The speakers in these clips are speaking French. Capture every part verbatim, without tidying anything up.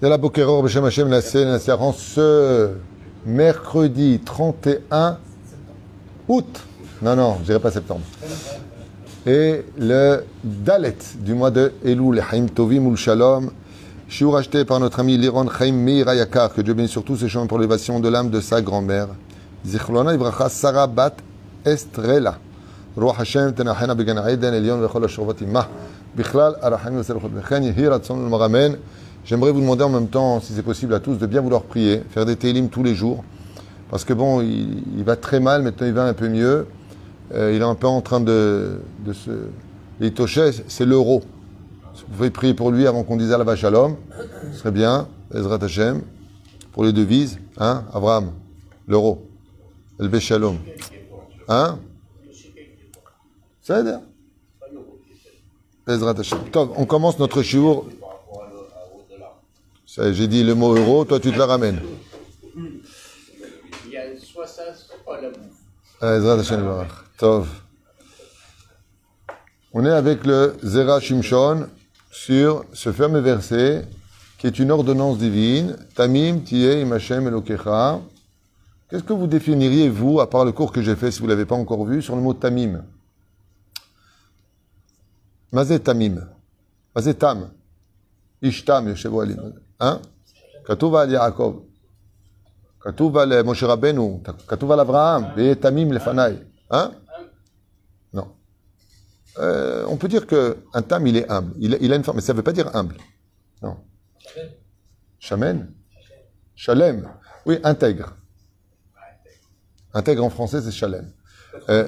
Ce mercredi trente et un août, non, non, je dirais pas septembre, et le Dalet du mois de Elul, le Haïm Tovim ou le Shalom, shiur acheté par notre ami Liron Chaim Mirayakar, que Dieu bénisse surtout ses chemins pour l'élévation de l'âme de sa grand-mère, Zichlona Ivracha Sarah Bat Estrela, Ruach Hashem Tenachena Began Aiden Elion Vechol Ashurvat Imah, Bichlal Arachim Veselchot Bechen Yehir Atson El Maramen. J'aimerais vous demander en même temps, si c'est possible à tous, de bien vouloir prier, faire des télim tous les jours, parce que bon, il, il va très mal, maintenant il va un peu mieux, euh, il est un peu en train de, de se... Les tochets, c'est l'euro. Si vous pouvez prier pour lui avant qu'on dise à la vache à l'homme, ce serait bien, Ezrat Hashem, pour les devises, hein, Avraham, l'euro, El Béchalom, hein, ça aide, Ezrat Hashem. Top, on commence notre shiur. J'ai dit le mot euro, toi tu te la ramènes. Il y a soit ça, soit pas la bouffe. On est avec le Zerah Shimshon sur ce fameux verset qui est une ordonnance divine. Tamim, Tieh, Imachem, Elokecha. Qu'est-ce que vous définiriez, vous, à part le cours que j'ai fait, si vous ne l'avez pas encore vu, sur le mot Tamim? Mazé Tamim. Mazé Tam. Ishtam, Yoshevo Alim. Hein? Katouva al Yaakov. Katouva al Moshe Rabbeinu. Katouva al Avraham. Ve'yeh tamim lefanai. Hein? Non. Euh, on peut dire qu'un tam, il est humble. Il, il a une forme, mais ça ne veut pas dire humble. Non. Shamen. Shalem. Oui, intègre. Intègre en français, c'est Shalem. Euh,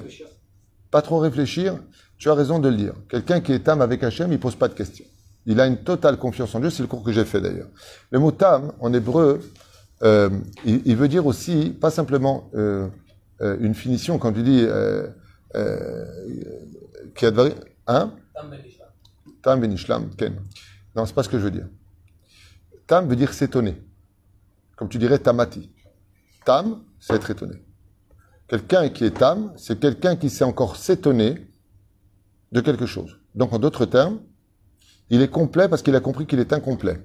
pas trop réfléchir. Tu as raison de le dire. Quelqu'un qui est tam avec Hachem, il ne pose pas de questions. Il a une totale confiance en Dieu, c'est le cours que j'ai fait d'ailleurs. Le mot tam, en hébreu, euh, il, il veut dire aussi, pas simplement euh, euh, une finition, quand tu dis euh, euh, qui a de vari... Hein? Tam benishlam. Tam benishlam, ken. Non, c'est pas ce que je veux dire. Tam veut dire s'étonner. Comme tu dirais tamati. Tam, c'est être étonné. Quelqu'un qui est tam, c'est quelqu'un qui sait encore s'étonner de quelque chose. Donc en d'autres termes, il est complet parce qu'il a compris qu'il est incomplet.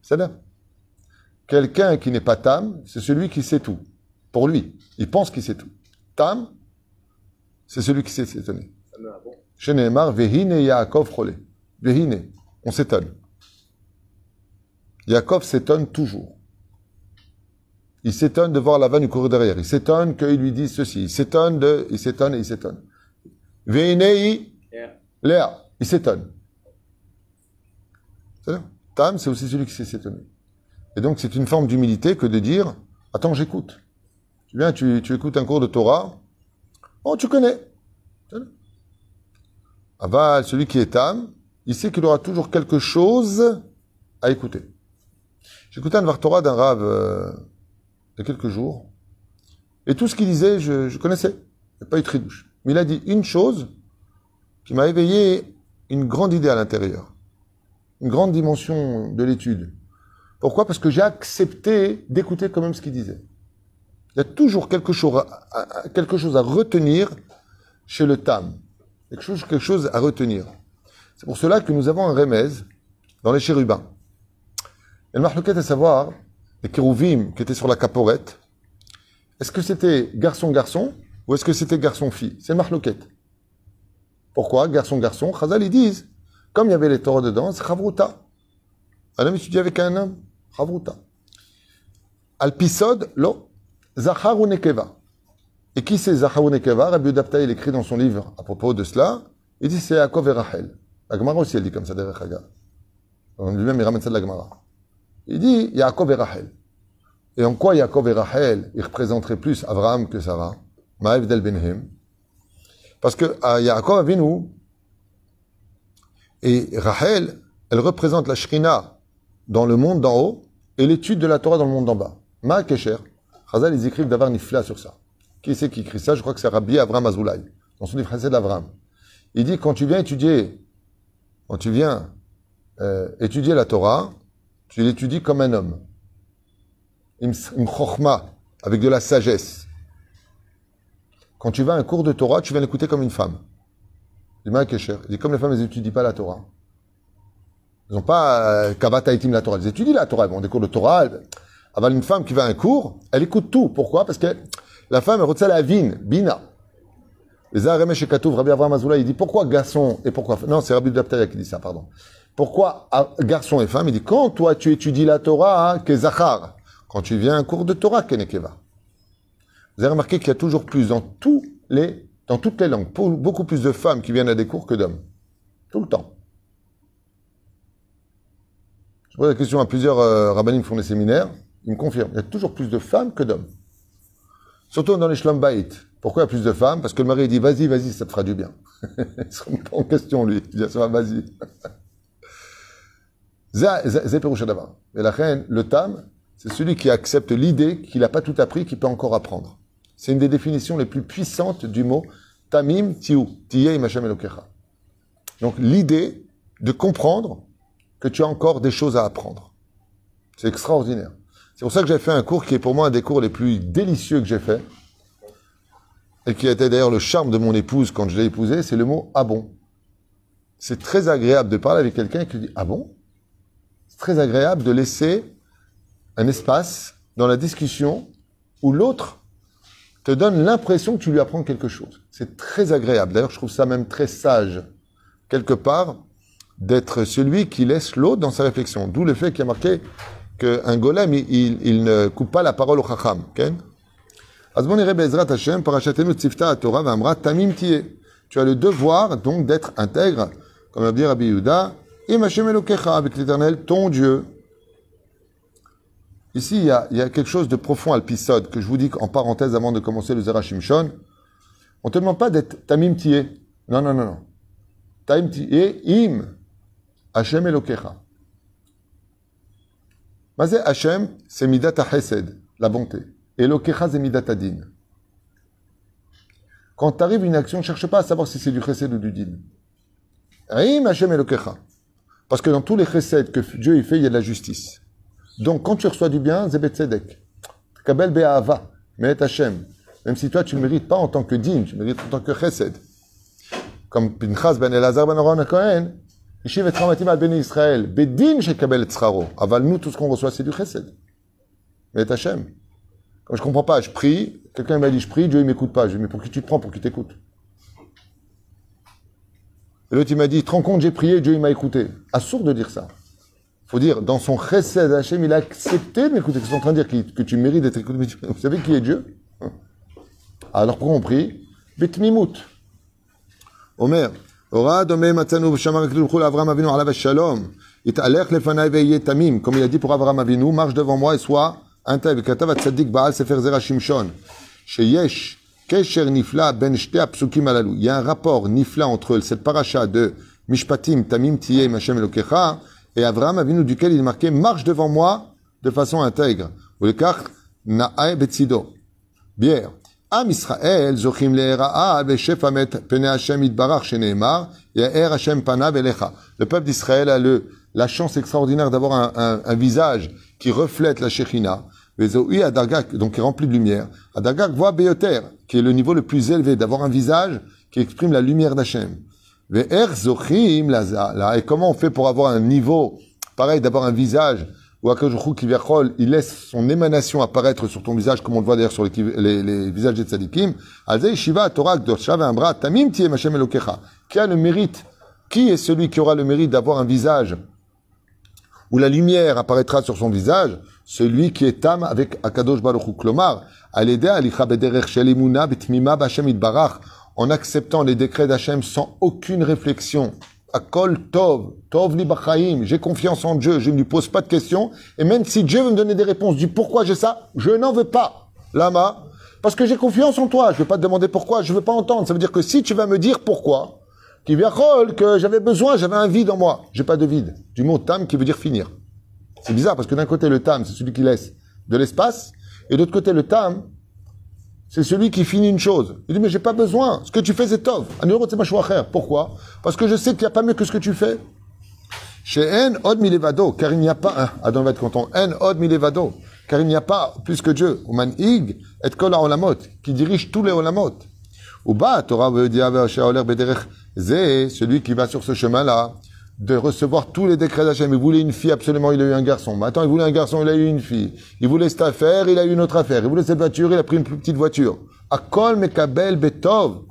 C'est là. Quelqu'un qui n'est pas tam, c'est celui qui sait tout. Pour lui, il pense qu'il sait tout. Tam, c'est celui qui sait s'étonner. Chez Nehemar, Vehine Yaakov Chole. Vehine, on s'étonne. Yaakov s'étonne toujours. Il s'étonne de voir la vanne courir derrière. Il s'étonne qu'il lui dise ceci. Il s'étonne de... Il s'étonne et il s'étonne. Vehine Léa. Il s'étonne. Tam, c'est aussi celui qui sait s'étonner. Et donc, c'est une forme d'humilité que de dire « Attends, j'écoute. » Tu viens, tu, tu écoutes un cours de Torah. « Oh, tu connais. » Ah bah, celui qui est tam, il sait qu'il aura toujours quelque chose à écouter. J'écoutais un Dvar Torah d'un rave euh, il y a quelques jours. Et tout ce qu'il disait, je, je connaissais. Il n'y a pas eu de tridouche. Mais il a dit une chose qui m'a éveillé une grande idée à l'intérieur, une grande dimension de l'étude. Pourquoi? Parce que j'ai accepté d'écouter quand même ce qu'il disait. Il y a toujours quelque chose à, quelque chose à retenir chez le tam, quelque chose, quelque chose à retenir. C'est pour cela que nous avons un remez dans les chérubins. Et le mahlouket à savoir, les kérouvim qui étaient sur la caporette, est-ce que c'était garçon-garçon ou est-ce que c'était garçon-fille? C'est le mahlouket. Pourquoi? Garçon, garçon. Chazal, ils disent, comme il y avait les Torahs dedans, c'est Chavruta. Un homme étudie avec un homme. Chavruta. Alpisod, lo. Zachar ou Nekeva. Et qui c'est Zachar ou Nekeva? Rabbi Dabtayek, il écrit dans son livre à propos de cela. Il dit, c'est Yaakov et Rachel. La Gemara aussi, elle dit comme ça, derrière Chaga. Lui-même, il ramène ça de la Gemara. Il dit, Yaakov et Rachel. Et en quoi Yaakov et Rachel, ils représenteraient plus Avraham que Sarah? Ma'ev del Benhem. Parce que à Yaakov Avinu et Rachel, elle représente la Shrina dans le monde d'en haut et l'étude de la Torah dans le monde d'en bas. Ma Kesher, Chazal, ils écrivent d'avoir Nifla sur ça. Qui c'est qui écrit ça? Je crois que c'est Rabbi Avraham Azulai, dans son livre Chesed d'Avraham. Il dit, quand tu viens étudier, quand tu viens euh, étudier la Torah, tu l'étudies comme un homme. Im chokhma, avec de la sagesse. Quand tu vas à un cours de Torah, tu viens l'écouter comme une femme. Il dit, comme les femmes, elles n'étudient pas la Torah. Ils n'ont pas Kavat Haitim la Torah. Ils étudient la Torah. Ils vont des cours de Torah. Avant une femme qui va à un cours, elle écoute tout. Pourquoi? Parce que la femme, elle retient la vine, bina. Les Aremesh et Katouf, Rabbi Avraham Azulai, il dit pourquoi garçon et pourquoi femme? Non, c'est Rabbi Dabtayek qui dit ça, pardon. Pourquoi garçon et femme? Il dit quand toi tu étudies la Torah, que Zachar. Quand tu viens à un cours de Torah, Kenekeva. Vous avez remarqué qu'il y a toujours plus dans tous les, dans toutes les langues, beaucoup plus de femmes qui viennent à des cours que d'hommes. Tout le temps. Je pose la question à plusieurs euh, rabbinim qui font des séminaires. Ils me confirment. Il y a toujours plus de femmes que d'hommes. Surtout dans les Shlom Bayit. Pourquoi il y a plus de femmes? Parce que le mari dit vas-y, vas-y, ça te fera du bien. Il ne se remet pas en question, lui. Il dit ça va, vas-y. Zé Perouchadavar. Et la reine, le Tam, c'est celui qui accepte l'idée qu'il n'a pas tout appris, qu'il peut encore apprendre. C'est une des définitions les plus puissantes du mot Tamim Tiou, Tiyeh Imachem Elokecha. Donc l'idée de comprendre que tu as encore des choses à apprendre. C'est extraordinaire. C'est pour ça que j'ai fait un cours qui est pour moi un des cours les plus délicieux que j'ai fait, et qui était d'ailleurs le charme de mon épouse quand je l'ai épousée, c'est le mot « ah bon ». C'est très agréable de parler avec quelqu'un qui dit « ah bon ». C'est très agréable de laisser un espace dans la discussion où l'autre te donne l'impression que tu lui apprends quelque chose. C'est très agréable. D'ailleurs, je trouve ça même très sage, quelque part, d'être celui qui laisse l'autre dans sa réflexion. D'où le fait qu'il y a marqué qu'un golem, il, il, il ne coupe pas la parole au chacham. Tu as le devoir, donc, d'être intègre, comme l'a dit Rabbi Yehuda, avec l'Éternel, ton Dieu. Ici, il y, a, il y a quelque chose de profond à l'épisode que je vous dis en parenthèse avant de commencer le Zerah Shimshon. On ne te demande pas d'être Tamim Tié. Non, non, non, non. Tamim Tié, Im, Hashem Elokecha. Mazé Hashem, c'est Midat HaChesed, la bonté. Elokecha, c'est Midat HaDin. Quand t'arrives à une action, ne cherche pas à savoir si c'est du Chesed ou du Din. Im, Hashem Elokecha. Parce que dans tous les Chesed que Dieu il fait, il y a de la justice. Donc, quand tu reçois du bien, Zebetzedek, Kabel Be'ahava, Me'et Hashem, même si toi, tu ne mérites pas en tant que digne, tu mérites en tant que chesed. Comme Pinchas ben Elazar ben Aaron HaKohen, Yishiv et Tramatim al Beni Israël, Bedin Shekabel Tzraro, avale nous, tout ce qu'on reçoit, c'est du chesed. Me'et Hashem. Comme je ne comprends pas, je prie, quelqu'un m'a dit, je prie, Dieu ne m'écoute pas. Je lui dis, mais pour qui tu te prends, pour qui t'écoute? Et l'autre, il m'a dit, te rends compte, j'ai prié, Dieu m'a écouté. Assourd de dire ça. Faut dire, dans son chesed, Hachem, il a accepté de m'écouter. Ils sont en train de dire que, que tu mérites d'être écouté. Vous savez qui est Dieu? Alors, pourquoi on prie? Bitmimut. Omer. Ora domé matzanu b'shamar k'dulchul Avraham Avinu alav shalom. Italech lefanai ve'yeh tamim. Comme il a dit pour Avraham Avinu, marche devant moi et sois intègre. Katav atzadik ba'al sefer Zerah Shimshon. Sheyesh kesher nifla ben shte apsukim alalu. Il y a un rapport nifla entre cette paracha de Mishpatim, Tamim, Tiyeh, Hachem Elokecha. Et Avraham Avinu, duquel il est marqué, marche devant moi de façon intègre. Ou le kach, na'ay betsido. Bière. Am Israël, zochim le'era'a, be'shef amet, pene Hashem idbarach, shene'emar, ya'er Hashem panav elecha. Le peuple d'Israël a le, la chance extraordinaire d'avoir un, un, un visage qui reflète la Shekhinah. Vezoui adargak, donc qui est rempli de lumière. Adargak voit beyoter, qui est le niveau le plus élevé, d'avoir un visage qui exprime la lumière d'Hashem. Et comment on fait pour avoir un niveau pareil, d'avoir un visage où Akadosh Hu il laisse son émanation apparaître sur ton visage, comme on le voit d'ailleurs sur les, les, les visages des tzadikim. Qui a le mérite? Qui est celui qui aura le mérite d'avoir un visage où la lumière apparaîtra sur son visage? Celui qui est tam avec Akadosh Baruch Hu Klomar. En acceptant les décrets d'Hachem sans aucune réflexion. Akol Tov, Tov li b'chaim, j'ai confiance en Dieu, je ne lui pose pas de questions, et même si Dieu veut me donner des réponses du pourquoi j'ai ça, je n'en veux pas. Lama, parce que j'ai confiance en toi, je ne veux pas te demander pourquoi, je ne veux pas entendre. Ça veut dire que si tu vas me dire pourquoi, qui vient que j'avais besoin, j'avais un vide en moi. J'ai pas de vide. Du mot tam qui veut dire finir. C'est bizarre parce que d'un côté le tam, c'est celui qui laisse de l'espace, et de l'autre côté le tam, c'est celui qui finit une chose. Il dit, mais j'ai pas besoin. Ce que tu fais, c'est tov. Pourquoi? Parce que je sais qu'il n'y a pas mieux que ce que tu fais. Chez En Od Milevado, car il n'y a pas, Adam va être content. En Od Milevado, car il n'y a pas plus que Dieu. Uman Ig, et Kola Olamot, qui dirige tous les Olamot. Uba, Torah, Vediave, Haoler, Bederech, Zé, celui qui va sur ce chemin-là. de recevoir tous les décrets d'Hachem. Il voulait une fille, absolument, il a eu un garçon. Maintenant, il voulait un garçon, il a eu une fille. Il voulait cette affaire, il a eu une autre affaire. Il voulait cette voiture, il a pris une plus petite voiture. Akol mekabel betov.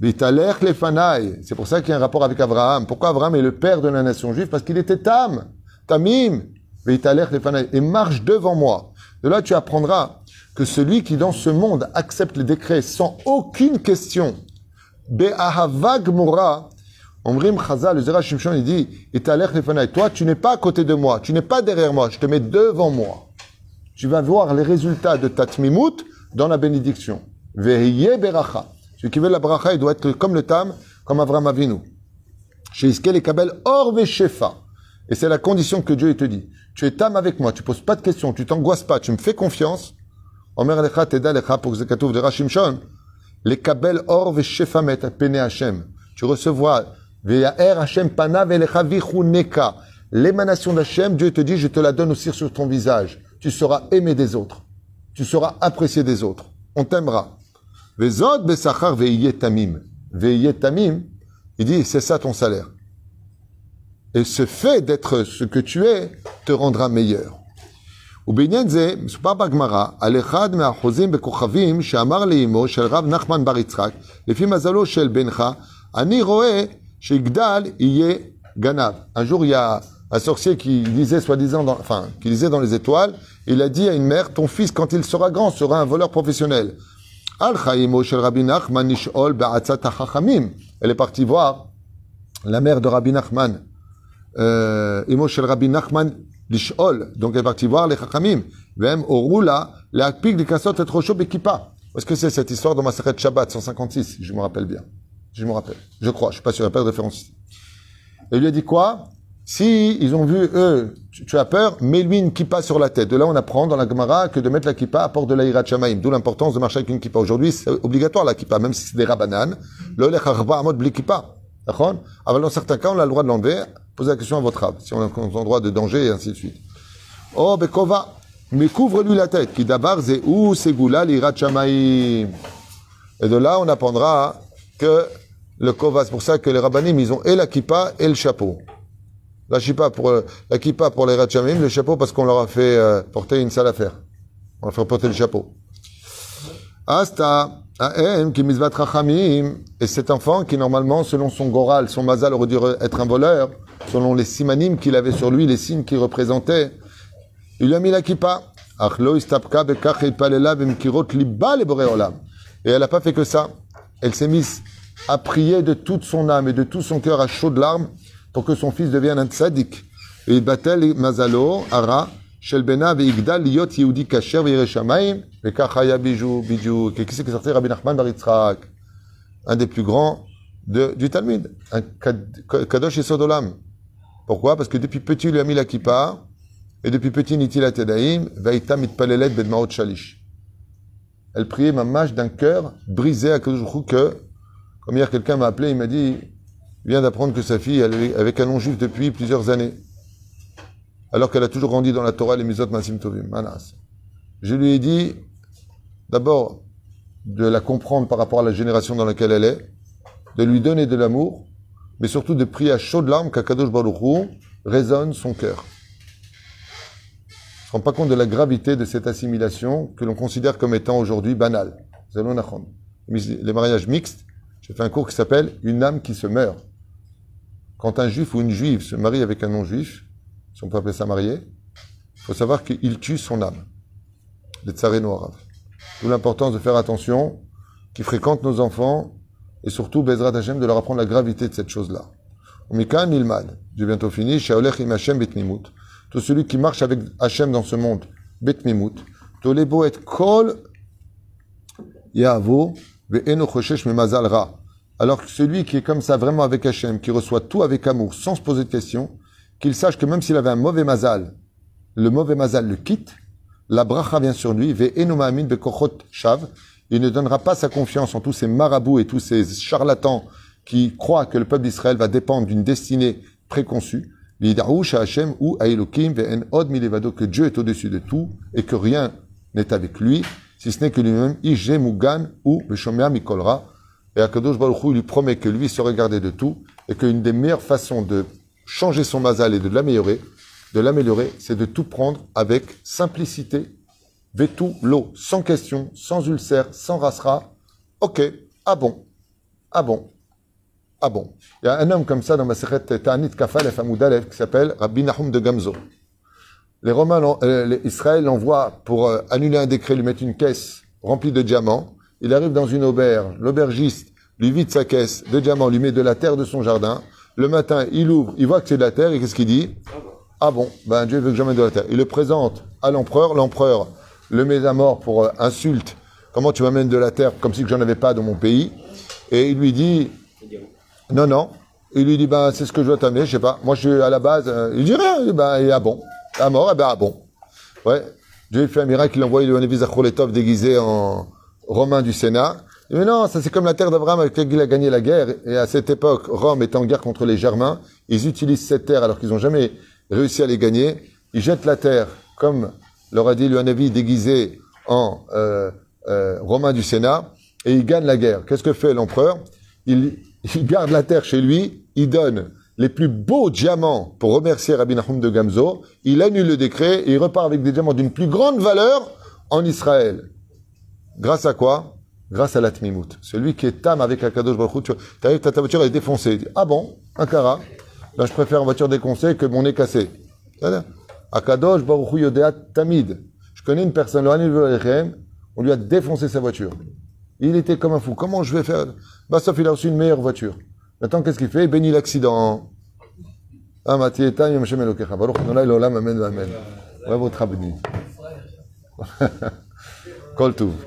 Bitalech lefanai. C'est pour ça qu'il y a un rapport avec Abraham. Pourquoi Abraham est le père de la nation juive? Parce qu'il était tam. Tamim. Bitalech lefanai. Et marche devant moi. De là, tu apprendras que celui qui, dans ce monde, accepte les décrets sans aucune question. Be'ahavag mura. Omrim Chazal, le Zerah Shimshon, il dit, et t'alech lefanai. Toi, tu n'es pas à côté de moi, tu n'es pas derrière moi, je te mets devant moi. Tu vas voir les résultats de ta tmimout dans la bénédiction. Vehiye beracha. Celui qui veut la beracha, il doit être comme le tam, comme Avraham Avinu. Chez Iskel et Kabel, or veshefa. Et c'est la condition que Dieu te dit. Tu es tam avec moi, tu poses pas de questions, tu t'angoisses pas, tu me fais confiance. Omer lecha teda lecha pour zekatov Zerah Shimshon. Le Kabel or veshefa met à pene Hashem. Tu recevras l'émanation d'Hachem, Dieu te dit, je te la donne aussi sur ton visage. Tu seras aimé des autres. Tu seras apprécié des autres. On t'aimera. Il dit, c'est ça ton salaire. Et ce fait d'être ce que tu es te rendra meilleur. Un jour, il y a un sorcier qui lisait soi-disant, dans, enfin, qui lisait dans les étoiles. Il a dit à une mère, ton fils, quand il sera grand, sera un voleur professionnel. Elle est partie voir la mère de Rabbi Nachman. Euh, donc, elle est partie voir les Chachamim. Est-ce que c'est cette histoire dans Maseret Shabbat cent cinquante-six, je me rappelle bien. Je me rappelle. Je crois. Je suis pas sûr. Il n'y a pas de référence ici. Et lui a dit quoi? Si ils ont vu, eux, tu, tu as peur, mets-lui une kippa sur la tête. De là, on apprend dans la Gemara que de mettre la kippa apporte de la Hirat Shamaim. D'où l'importance de marcher avec une kippa. Aujourd'hui, c'est obligatoire la kippa, même si c'est des rabananes. Le lech harba amod bli kippa. D'accord? Alors, dans certains cas, on a le droit de l'enlever. Posez la question à votre rab. Si on est en endroit de danger et ainsi de suite. Oh, Bekova. Mais couvre-lui la tête. Qui d'abord, c'est où, c'est goula, l'Hirat Shamaim. Et de là, on apprendra que le kova, c'est pour ça que les rabbanim, ils ont et la kippa et le chapeau. La kippa pour, la kippa pour les ratchamim, le chapeau parce qu'on leur a fait euh, porter une sale affaire. On leur a fait porter le chapeau. Asta, aem, ki mizvat rachamim. Et cet enfant qui, normalement, selon son goral, son mazal, aurait dû être un voleur, selon les simanim qu'il avait sur lui, les signes qu'il représentait, il lui a mis la kippa. Achlo istapka bekach et palela bemkirot liba le boré olam. Et elle n'a pas fait que ça. Elle s'est mise à prier de toute son âme et de tout son cœur à chaudes larmes pour que son fils devienne un tzaddik. Et batel mazalo ara shel bena veigdal liot yehudi kasher ve'yireh shamayim vekach haya bijou bijou. Qui c'est qui est sorti? Rabbi Nachman bar Itzchak, un des plus grands de, du Talmud, un kadosh yesod olam. Pourquoi? Parce que depuis petit il lui a mis la kippa et depuis petit nitilat yadayim va'ita mitpalelet bedmaot shalish. Elle priait ma mâche d'un cœur brisé à Kadosh Baruch Hu que, comme hier quelqu'un m'a appelé, il m'a dit, il vient d'apprendre que sa fille, elle est avec un non-juif depuis plusieurs années. Alors qu'elle a toujours grandi dans la Torah, les Mizot Masim Tovim, Manas. Je lui ai dit, d'abord, de la comprendre par rapport à la génération dans laquelle elle est, de lui donner de l'amour, mais surtout de prier à chaudes larmes qu'à Kadosh Baruch Hu résonne son cœur. On ne se rend pas compte de la gravité de cette assimilation que l'on considère comme étant aujourd'hui banale. Les mariages mixtes, j'ai fait un cours qui s'appelle « Une âme qui se meurt ». Quand un juif ou une juive se marie avec un non-juif, si on peut appeler ça marié, il faut savoir qu'il tue son âme. Les tsarés noirs. D'où l'importance de faire attention, qui fréquentent nos enfants, et surtout, Bezrat Hashem, de leur apprendre la gravité de cette chose-là. « Omikan Nilman », j'ai bientôt fini, « Shaolech im Hashem betnimut ». Tout celui qui marche avec Hachem dans ce monde, betmimut, tolebo et kol yavo ve'eno choshesh memazal ra. Alors que celui qui est comme ça vraiment avec Hachem, qui reçoit tout avec amour, sans se poser de questions, qu'il sache que même s'il avait un mauvais mazal, le mauvais mazal le quitte, la bracha vient sur lui, ve'eno ma'amin bekochot shav, il ne donnera pas sa confiance en tous ces marabouts et tous ces charlatans qui croient que le peuple d'Israël va dépendre d'une destinée préconçue. Que Dieu est au-dessus de tout et que rien n'est avec lui, si ce n'est que lui-même, et Akadosh Baruch Hu lui promet que lui se regardait de tout et qu'une des meilleures façons de changer son mazal et de l'améliorer, de l'améliorer, c'est de tout prendre avec simplicité, vétou, l'eau, sans question, sans ulcère, sans rassera. Ok, ah bon, ah bon, ah bon. Il y a un homme comme ça dans ma séchette Ta'anit Kafalef Amoudalev qui s'appelle Rabbi Nahum de Gamzo. Les Romains, euh, Israël l'envoie pour euh, annuler un décret, lui mettre une caisse remplie de diamants. Il arrive dans une auberge, l'aubergiste lui vide sa caisse de diamants, lui met de la terre de son jardin. Le matin, il ouvre, il voit que c'est de la terre et qu'est-ce qu'il dit ? Ah bon, ben Dieu veut que j'emmène de la terre. Il le présente à l'empereur, l'empereur le met à mort pour euh, insulte. Comment tu m'amènes de la terre comme si que j'en avais pas dans mon pays ? Et il lui dit non, non. Il lui dit ben c'est ce que je dois t'amener, je sais pas. Moi je suis à la base, euh, il dit rien, il dit, ben il ah bon. À mort, eh ben, ah bon. Ouais. Dieu fait un miracle, il envoie le Hanevi Zakholetov déguisé en Romain du Sénat. Mais non, ça c'est comme la terre d'Abraham avec laquelle il a gagné la guerre. Et à cette époque, Rome est en guerre contre les Germains. Ils utilisent cette terre alors qu'ils n'ont jamais réussi à les gagner. Ils jettent la terre, comme leur a dit le Hanevi déguisé en euh, euh, Romain du Sénat. Et ils gagnent la guerre. Qu'est-ce que fait l'empereur ? il, il garde la terre chez lui, il donne les plus beaux diamants pour remercier Rabbi Nahum de Gamzo. Il annule le décret et il repart avec des diamants d'une plus grande valeur en Israël. Grâce à quoi? Grâce à la Tmimout. Celui qui est tam avec Akadosh Baruch Hu. Tu arrives, ta voiture elle est défoncée. Il dit, ah bon, un cara. Ben, je préfère une voiture déconcée que mon nez cassé. Akadosh Baruch Hu Yodéat Tamid. Je connais une personne, on lui a défoncé sa voiture. Il était comme un fou. Comment je vais faire? Ben, sauf il a reçu une meilleure voiture. Maintenant, qu'est-ce qu'il fait? Il bénit l'accident. Ah, Matietan, Yom Shem Elokecha. Baruch Adonai l'olam, amen, amen. Bravo, Trabni. Kol Tuv.